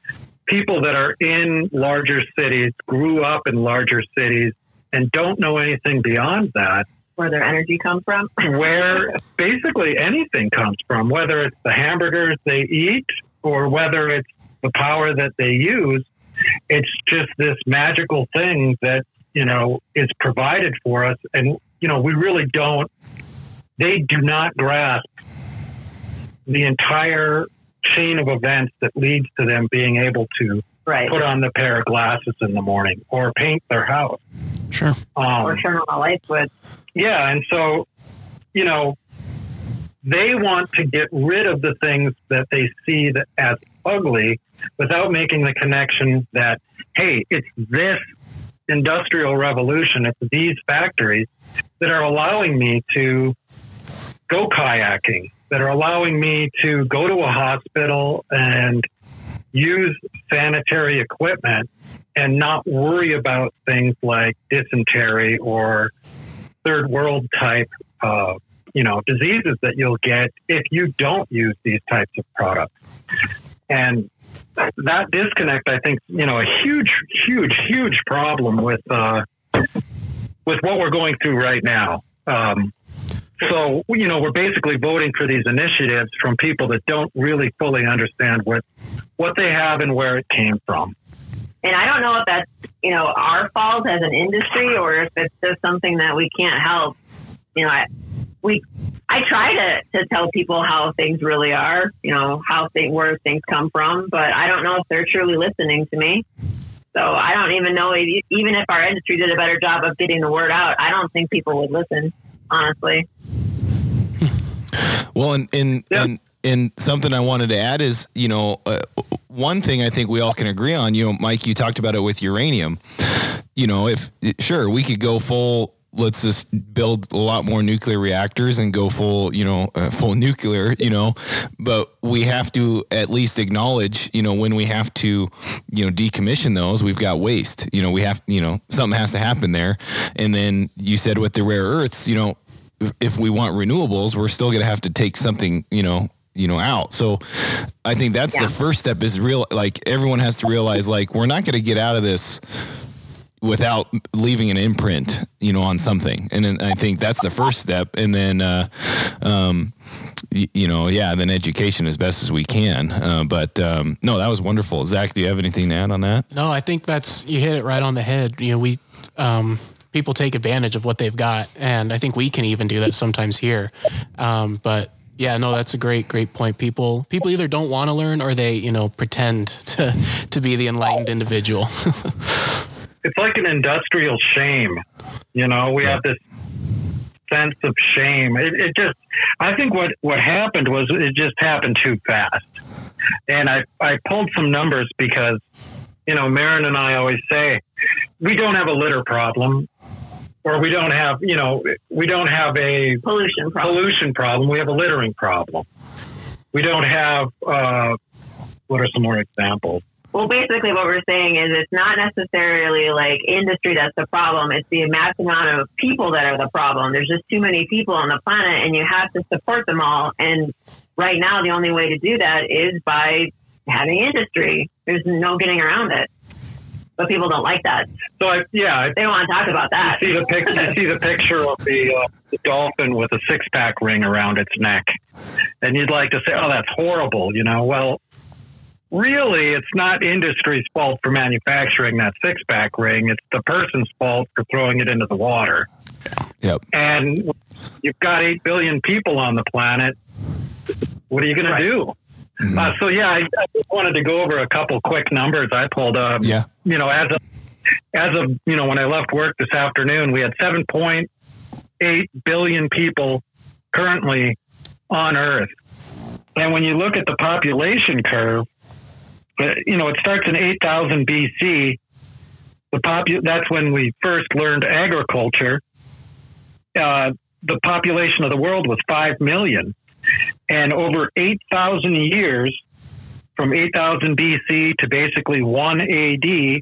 people that are in larger cities, grew up in larger cities, and don't know anything beyond that. Where their energy comes from? Where basically anything comes from, whether it's the hamburgers they eat or whether it's the power that they use. It's just this magical thing that, you know, is provided for us. And, you know, we really don't, they do not grasp the entire chain of events that leads to them being able to put on the pair of glasses in the morning or paint their house. Sure. Or turn on a light switch. Yeah. And so, you know, they want to get rid of the things that they see as ugly without making the connection that, hey, it's this industrial revolution, it's these factories that are allowing me to go kayaking, that are allowing me to go to a hospital and use sanitary equipment and not worry about things like dysentery or third world type diseases that you'll get if you don't use these types of products. And that disconnect, I think, you know, a huge problem with what we're going through right now. So, you know, we're basically voting for these initiatives from people that don't really fully understand what they have and where it came from. And I don't know if that's, you know, our fault as an industry or if it's just something that we can't help. You know, I try to tell people how things really are, you know, where things come from, but I don't know if they're truly listening to me. So I don't even know, even if our industry did a better job of getting the word out, I don't think people would listen, honestly. Well, and something I wanted to add is, you know, one thing I think we all can agree on, you know, Mike, you talked about it with uranium. You know, we could go full, let's just build a lot more nuclear reactors and go full, you know, full nuclear, you know, but we have to at least acknowledge, you know, when we have to, you know, decommission those, we've got waste, you know, we have, you know, something has to happen there. And then you said with the rare earths, you know, if we want renewables, we're still going to have to take something, you know, out. So I think that's the first step is real. Like everyone has to realize, like, we're not going to get out of this without leaving an imprint, you know, on something. And then I think that's the first step. And then, then education as best as we can. But that was wonderful. Zach, do you have anything to add on that? No, I think you hit it right on the head. You know, we, people take advantage of what they've got. And I think we can even do that sometimes here. But yeah, no, that's a great point. People either don't want to learn or they, you know, pretend to be the enlightened individual. It's like an industrial shame. You know, we have this sense of shame. I think what happened was it just happened too fast. And I pulled some numbers because, you know, Marin and I always say, we don't have a litter problem or we don't have a pollution problem. We have a littering problem. We don't have, what are some more examples? Well, basically what we're saying is it's not necessarily like industry that's the problem. It's the mass amount of people that are the problem. There's just too many people on the planet and you have to support them all. And right now, the only way to do that is by having industry. There's no getting around it. But people don't like that. So, they don't want to talk about that. You see the picture of the dolphin with a six-pack ring around its neck. And you'd like to say, oh, that's horrible, you know. Well, really, it's not industry's fault for manufacturing that six-pack ring. It's the person's fault for throwing it into the water. Yep. And you've got 8 billion people on the planet. What are you going to do? Mm-hmm. I just wanted to go over a couple quick numbers I pulled up. Yeah. You know, as of, you know, when I left work this afternoon, we had 7.8 8 billion people currently on Earth. And when you look at the population curve, you know, it starts in 8,000 BC. That's when we first learned agriculture. The population of the world was 5 million. And over 8,000 years, from 8,000 BC to basically 1 AD,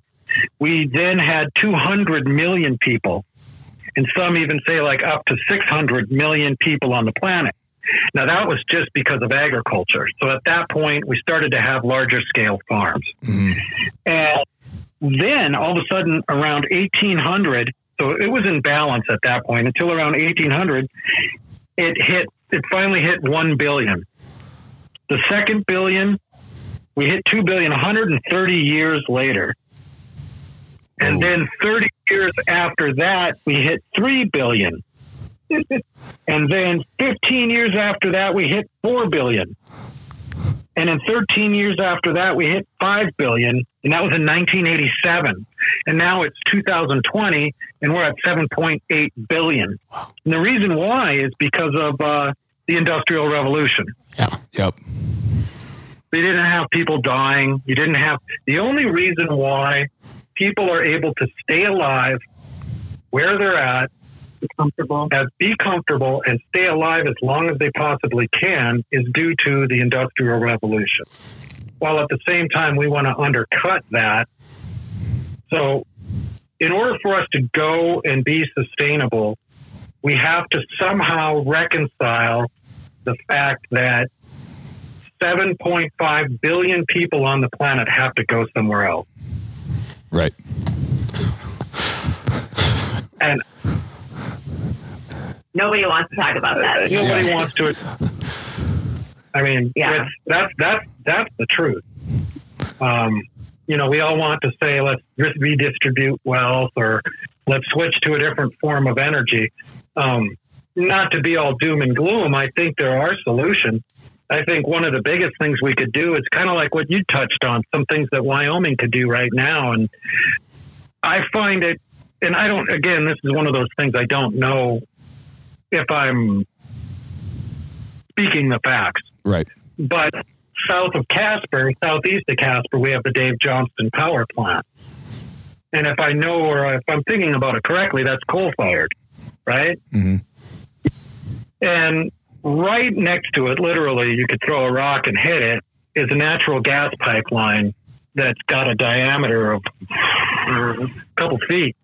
we then had 200 million people. And some even say like up to 600 million people on the planet. Now, that was just because of agriculture. So at that point, we started to have larger scale farms. Mm-hmm. And then all of a sudden around 1800, so it was in balance at that point until around 1800, it finally hit 1 billion. The second billion, we hit 2 billion 130 years later. And then 30 years after that, we hit 3 billion. And then 15 years after that, we hit 4 billion. And in 13 years after that, we hit 5 billion. And that was in 1987. And now it's 2020, and we're at 7.8 billion. And the reason why is because of the Industrial Revolution. Yeah. Yep. They didn't have people dying. You didn't have... The only reason why people are able to stay alive where they're at, be comfortable and stay alive as long as they possibly can, is due to the Industrial Revolution. While at the same time, we want to undercut that. So in order for us to go and be sustainable, we have to somehow reconcile the fact that 7.5 billion people on the planet have to go somewhere else. Right. And nobody wants to talk about that. Nobody wants to. I mean, that's the truth. You know, we all want to say, let's redistribute wealth or let's switch to a different form of energy. Not to be all doom and gloom. I think there are solutions. I think one of the biggest things we could do is kind of like what you touched on, some things that Wyoming could do right now. And I find it, and I don't, again, this is one of those things I don't know if I'm speaking the facts. Right. But south of Casper, southeast of Casper, we have the Dave Johnston power plant. And if I know, or if I'm thinking about it correctly, that's coal-fired, right? Mm-hmm. And right next to it, literally, you could throw a rock and hit it, is a natural gas pipeline that's got a diameter of a couple feet.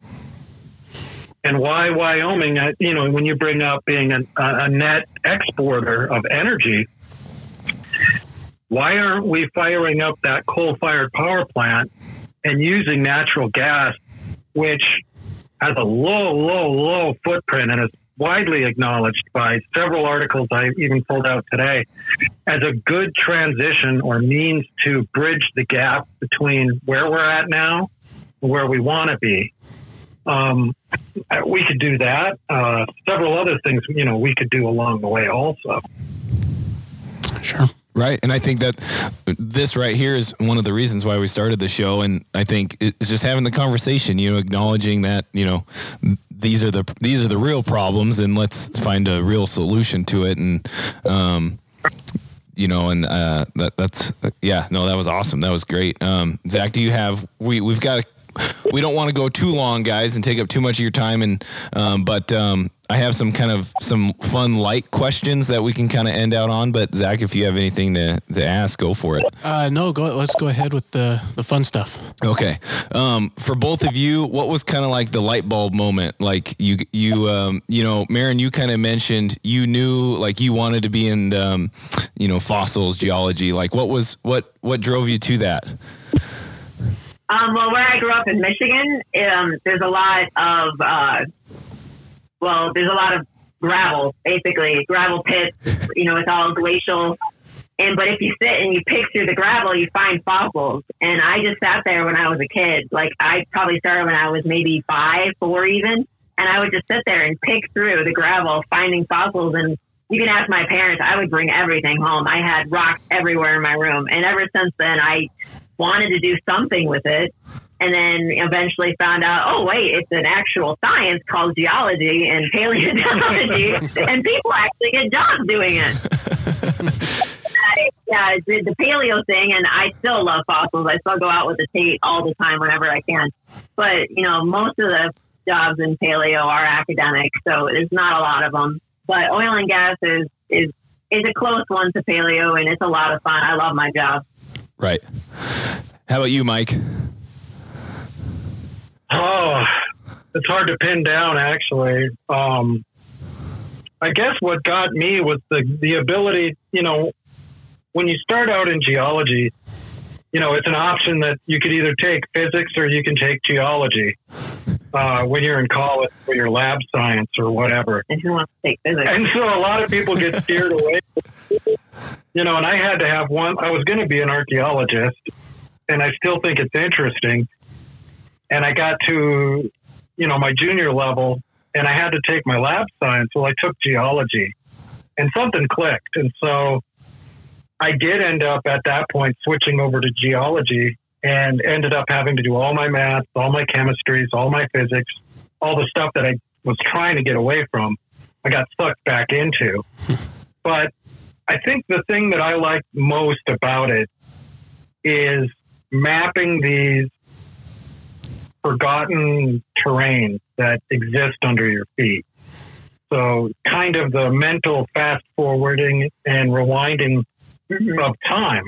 And why Wyoming, you know, when you bring up being a net exporter of energy, why aren't we firing up that coal-fired power plant and using natural gas, which has a low footprint and is widely acknowledged by several articles I even pulled out today as a good transition or means to bridge the gap between where we're at now and where we want to be? We could do that. Several other things, you know, we could do along the way also. Sure. Right. And I think that this right here is one of the reasons why we started the show. And I think it's just having the conversation, you know, acknowledging that, you know, these are the real problems and let's find a real solution to it. And, you know, and, that was awesome. That was great. Zach, do you have, we don't want to go too long, guys, and take up too much of your time. And, I have some fun light questions that we can kind of end out on. But Zach, if you have anything to ask, go for it. Let's go ahead with the fun stuff. Okay. For both of you, what was kind of like the light bulb moment? Like you know, Maren, you kind of mentioned you knew like you wanted to be in, you know, fossils, geology. Like what drove you to that? Well, where I grew up in Michigan, there's a lot of, there's a lot of gravel, basically, gravel pits, you know, it's all glacial. But if you sit and you pick through the gravel, you find fossils. And I just sat there when I was a kid. Like, I probably started when I was maybe 5, 4 even. And I would just sit there and pick through the gravel, finding fossils. And you can ask my parents, I would bring everything home. I had rocks everywhere in my room. And ever since then, I wanted to do something with it. And then eventually found out, oh, wait, it's an actual science called geology and paleontology, and people actually get jobs doing it. I did the paleo thing, and I still love fossils. I still go out with the Tate all the time whenever I can. But, you know, most of the jobs in paleo are academic, so there's not a lot of them. But oil and gas is a close one to paleo, and it's a lot of fun. I love my job. Right. How about you, Mike? Oh, it's hard to pin down, actually. I guess what got me was the ability, you know, when you start out in geology, you know, it's an option that you could either take physics or you can take geology when you're in college or your lab science or whatever. And who wants to take physics? And so a lot of people get steered away. You know, and I had to have one. I was going to be an archaeologist, and I still think it's interesting. And I got to, you know, my junior level, and I had to take my lab science. Well, I took geology, and something clicked. And so I did end up at that point switching over to geology and ended up having to do all my math, all my chemistries, all my physics, all the stuff that I was trying to get away from. I got sucked back into. But I think the thing that I like most about it is mapping these forgotten terrain that exists under your feet. So kind of the mental fast forwarding and rewinding of time,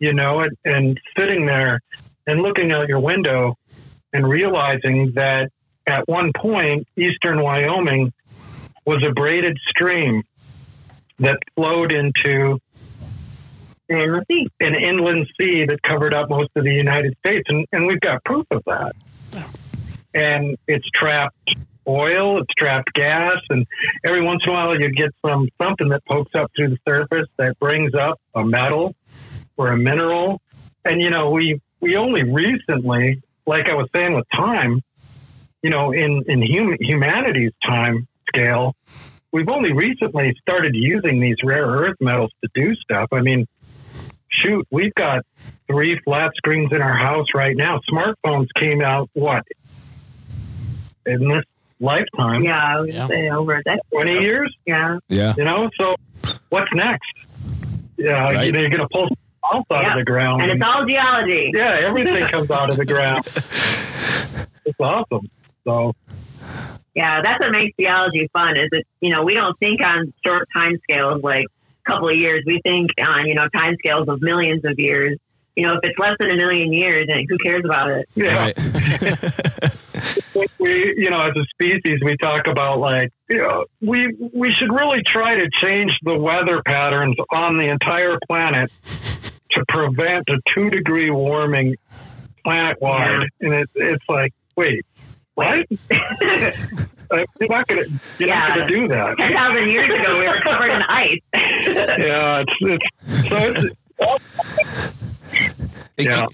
you know, and sitting there and looking out your window and realizing that at one point, eastern Wyoming was a braided stream that flowed into an inland sea that covered up most of the United States. And we've got proof of that. And it's trapped oil, it's trapped gas, and every once in a while you get something that pokes up through the surface that brings up a metal or a mineral. And, you know, we only recently, like I was saying with time, you know, in humanity's time scale, we've only recently started using these rare earth metals to do stuff. I mean, shoot, we've got 3 flat screens in our house right now. Smartphones came out, what, in this lifetime? Yeah, I would say over a decade. 20 years? Yeah. You know, so what's next? Yeah, right. You're going to pull stuff out of the ground. And it's all geology. Yeah, everything comes out of the ground. It's awesome. So. Yeah, that's what makes geology fun is that, you know, we don't think on short time scales like a couple of years. We think on, you know, time scales of millions of years. You know, if it's less than a million years, then who cares about it? Yeah. Right. We, you know, as a species, we talk about like, you know, we should really try to change the weather patterns on the entire planet to prevent a 2-degree warming planet-wide. Yeah. And it's like, wait, what? You're not going to do that. 10,000 years ago, we were covered in ice. Yeah, It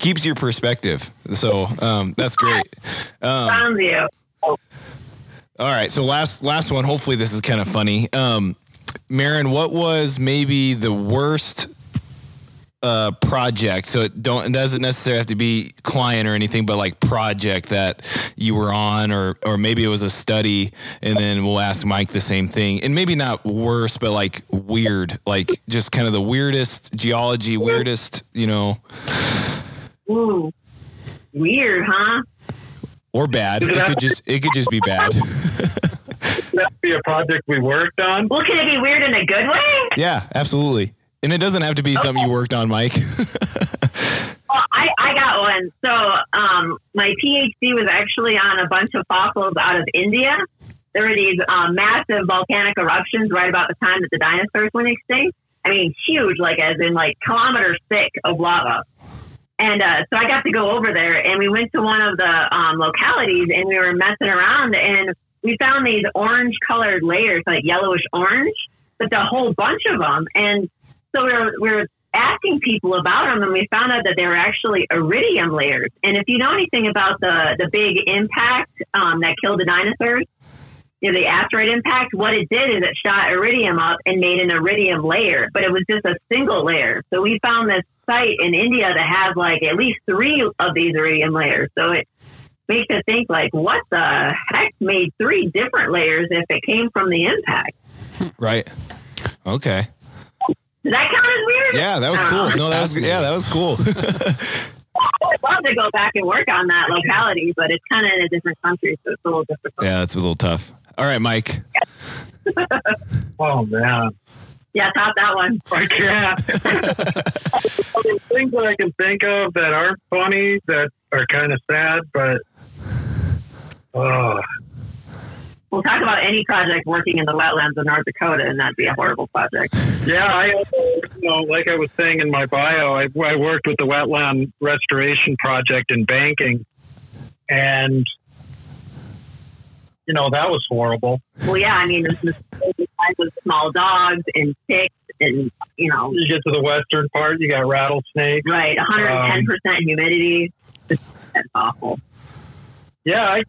keeps your perspective. So that's great. Found you. All right. So last one. Hopefully this is kind of funny. Maren, what was maybe the worst project? So it doesn't necessarily have to be client or anything, but like project that you were on, or maybe it was a study. And then we'll ask Mike the same thing, and maybe not worse, but like weird, like just kind of the weirdest geology, weirdest, you know. Ooh, weird, huh? Or bad. It could just be bad. Could that be a project we worked on? Well, can it be weird in a good way? Yeah, absolutely. And it doesn't have to be something you worked on, Mike. Well, I got one. So my PhD was actually on a bunch of fossils out of India. There were these massive volcanic eruptions right about the time that the dinosaurs went extinct. I mean, huge, like as in like kilometers thick of lava. And so I got to go over there, and we went to one of the localities, and we were messing around, and we found these orange-colored layers, like yellowish-orange, but a whole bunch of them. And so we were asking people about them, and we found out that they were actually iridium layers. And if you know anything about the big impact that killed the dinosaurs, the asteroid impact, what it did is it shot iridium up and made an iridium layer, but it was just a single layer. So we found this site in India that has like at least 3 of these iridium layers. So it makes you think like, what the heck made 3 different layers if it came from the impact? Right. Okay. Does that count as weird? Yeah, that was cool. No, that was cool. I would love to go back and work on that locality, but it's kind of in a different country, so it's a little difficult. Yeah, it's a little tough. All right, Mike. Oh, man. Yeah, top that one. Yeah. The things that I can think of that aren't funny, that are kind of sad, but... We'll talk about any project working in the wetlands of North Dakota, and that'd be a horrible project. Yeah, like I was saying in my bio, I worked with the wetland restoration project in banking, and that was horrible. Well, yeah, I mean, this with small dogs and ticks, and you get to the western part, you got rattlesnakes. Right, 110% humidity. That's awful. Yeah,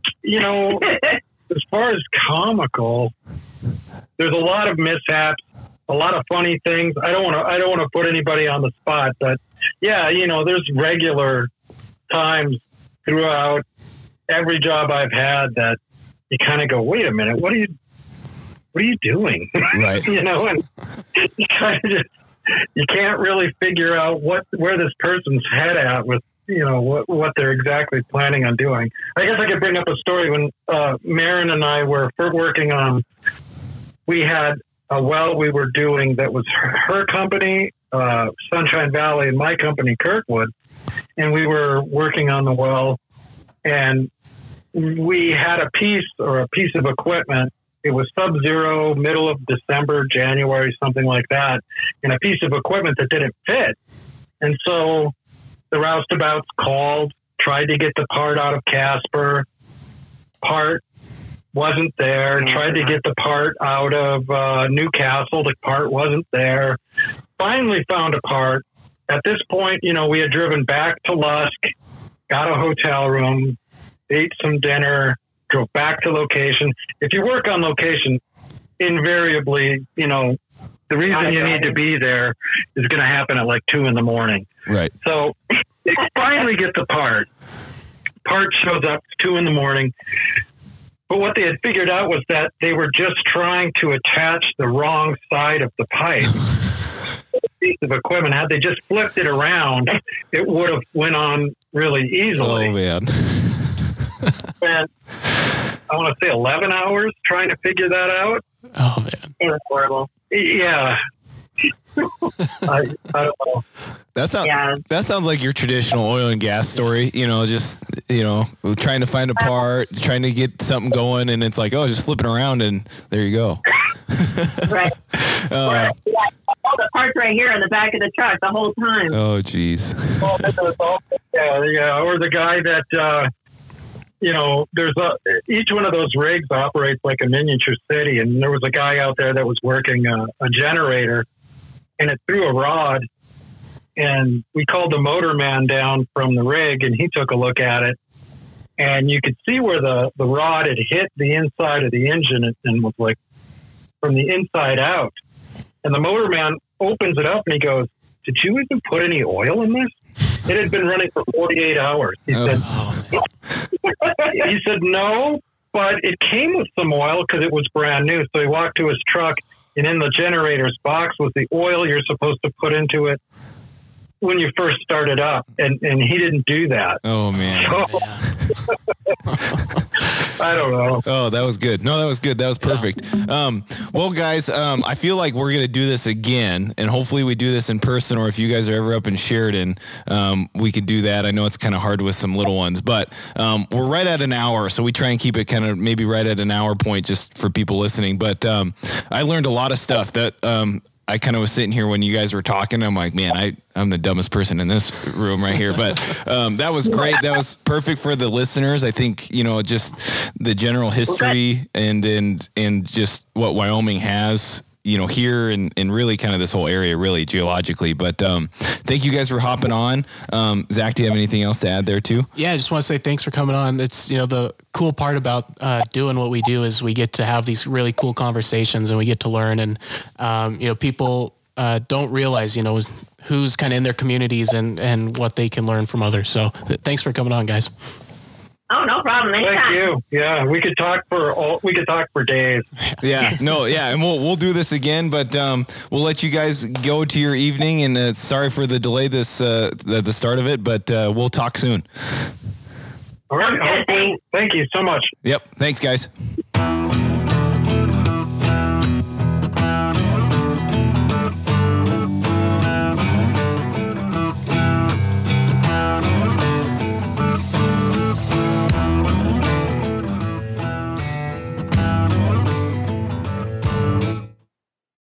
as far as comical, there's a lot of mishaps, a lot of funny things. I don't want to put anybody on the spot, but yeah, there's regular times throughout every job I've had that you kind of go, wait a minute, what are you doing? Right. And you kind of you can't really figure out where this person's head at with what they're exactly planning on doing. I guess I could bring up a story when Marin and I were working on, we had a well we were doing that was her company, Sunshine Valley, and my company, Kirkwood. And we were working on the well, and we had a piece of equipment. It was sub-zero, middle of December, January, something like that, and a piece of equipment that didn't fit. And so... the roustabouts called, tried to get the part out of Casper. Part wasn't there. Tried to get the part out of Newcastle. The part wasn't there. Finally found a part. At this point, we had driven back to Lusk, got a hotel room, ate some dinner, drove back to location. If you work on location, invariably, the reason you need to be there is going to happen at like 2 a.m. Right. So they finally get the part. Part shows up 2 a.m. But what they had figured out was that they were just trying to attach the wrong side of the pipe. The piece of equipment, had they just flipped it around, it would have went on really easily. Oh, man. And I want to say 11 hours trying to figure that out. Oh, man. It was horrible. Yeah. I don't know. That sounds like your traditional oil and gas story, trying to find a part, trying to get something going, and it's like, oh, just flipping around and there you go. Right. Yeah, all the parts right here in the back of the truck the whole time. Oh, geez. Yeah, or the guy that, each one of those rigs operates like a miniature city, and there was a guy out there that was working a generator, and it threw a rod, and we called the motorman down from the rig, and he took a look at it, and you could see where the rod had hit the inside of the engine and was like from the inside out. And the motorman opens it up and he goes, "Did you even put any oil in this?" It had been running for 48 hours. He said, "No, but it came with some oil because it was brand new." So he walked to his truck, and in the generator's box was the oil you're supposed to put into it when you first start it up. And he didn't do that. Oh, man. So, I don't know. Oh, that was good. No, that was good. That was perfect. Yeah. Well, guys, I feel like we're going to do this again, and hopefully we do this in person, or if you guys are ever up in Sheridan, we could do that. I know it's kind of hard with some little ones, but we're right at an hour, so we try and keep it kind of maybe right at an hour point just for people listening. But I learned a lot of stuff that I kind of was sitting here when you guys were talking. I'm like, man, I'm the dumbest person in this room right here. But that was great. That was perfect for the listeners. I think, just the general history and just what Wyoming has you know, here and really kind of this whole area really geologically. But thank you guys for hopping on. Zach, do you have anything else to add there too? Yeah, I just want to say thanks for coming on. It's, you know, the cool part about doing what we do is we get to have these really cool conversations and we get to learn, and you know, people don't realize, you know, who's kind of in their communities and what they can learn from others. So thanks for coming on, guys. Oh, no problem. Anytime. Thank you. Yeah, we could talk for days. Yeah, no, yeah, and we'll do this again, but we'll let you guys go to your evening. And sorry for the delay, this the start of it, but we'll talk soon. All right. Thank you so much. Yep. Thanks, guys.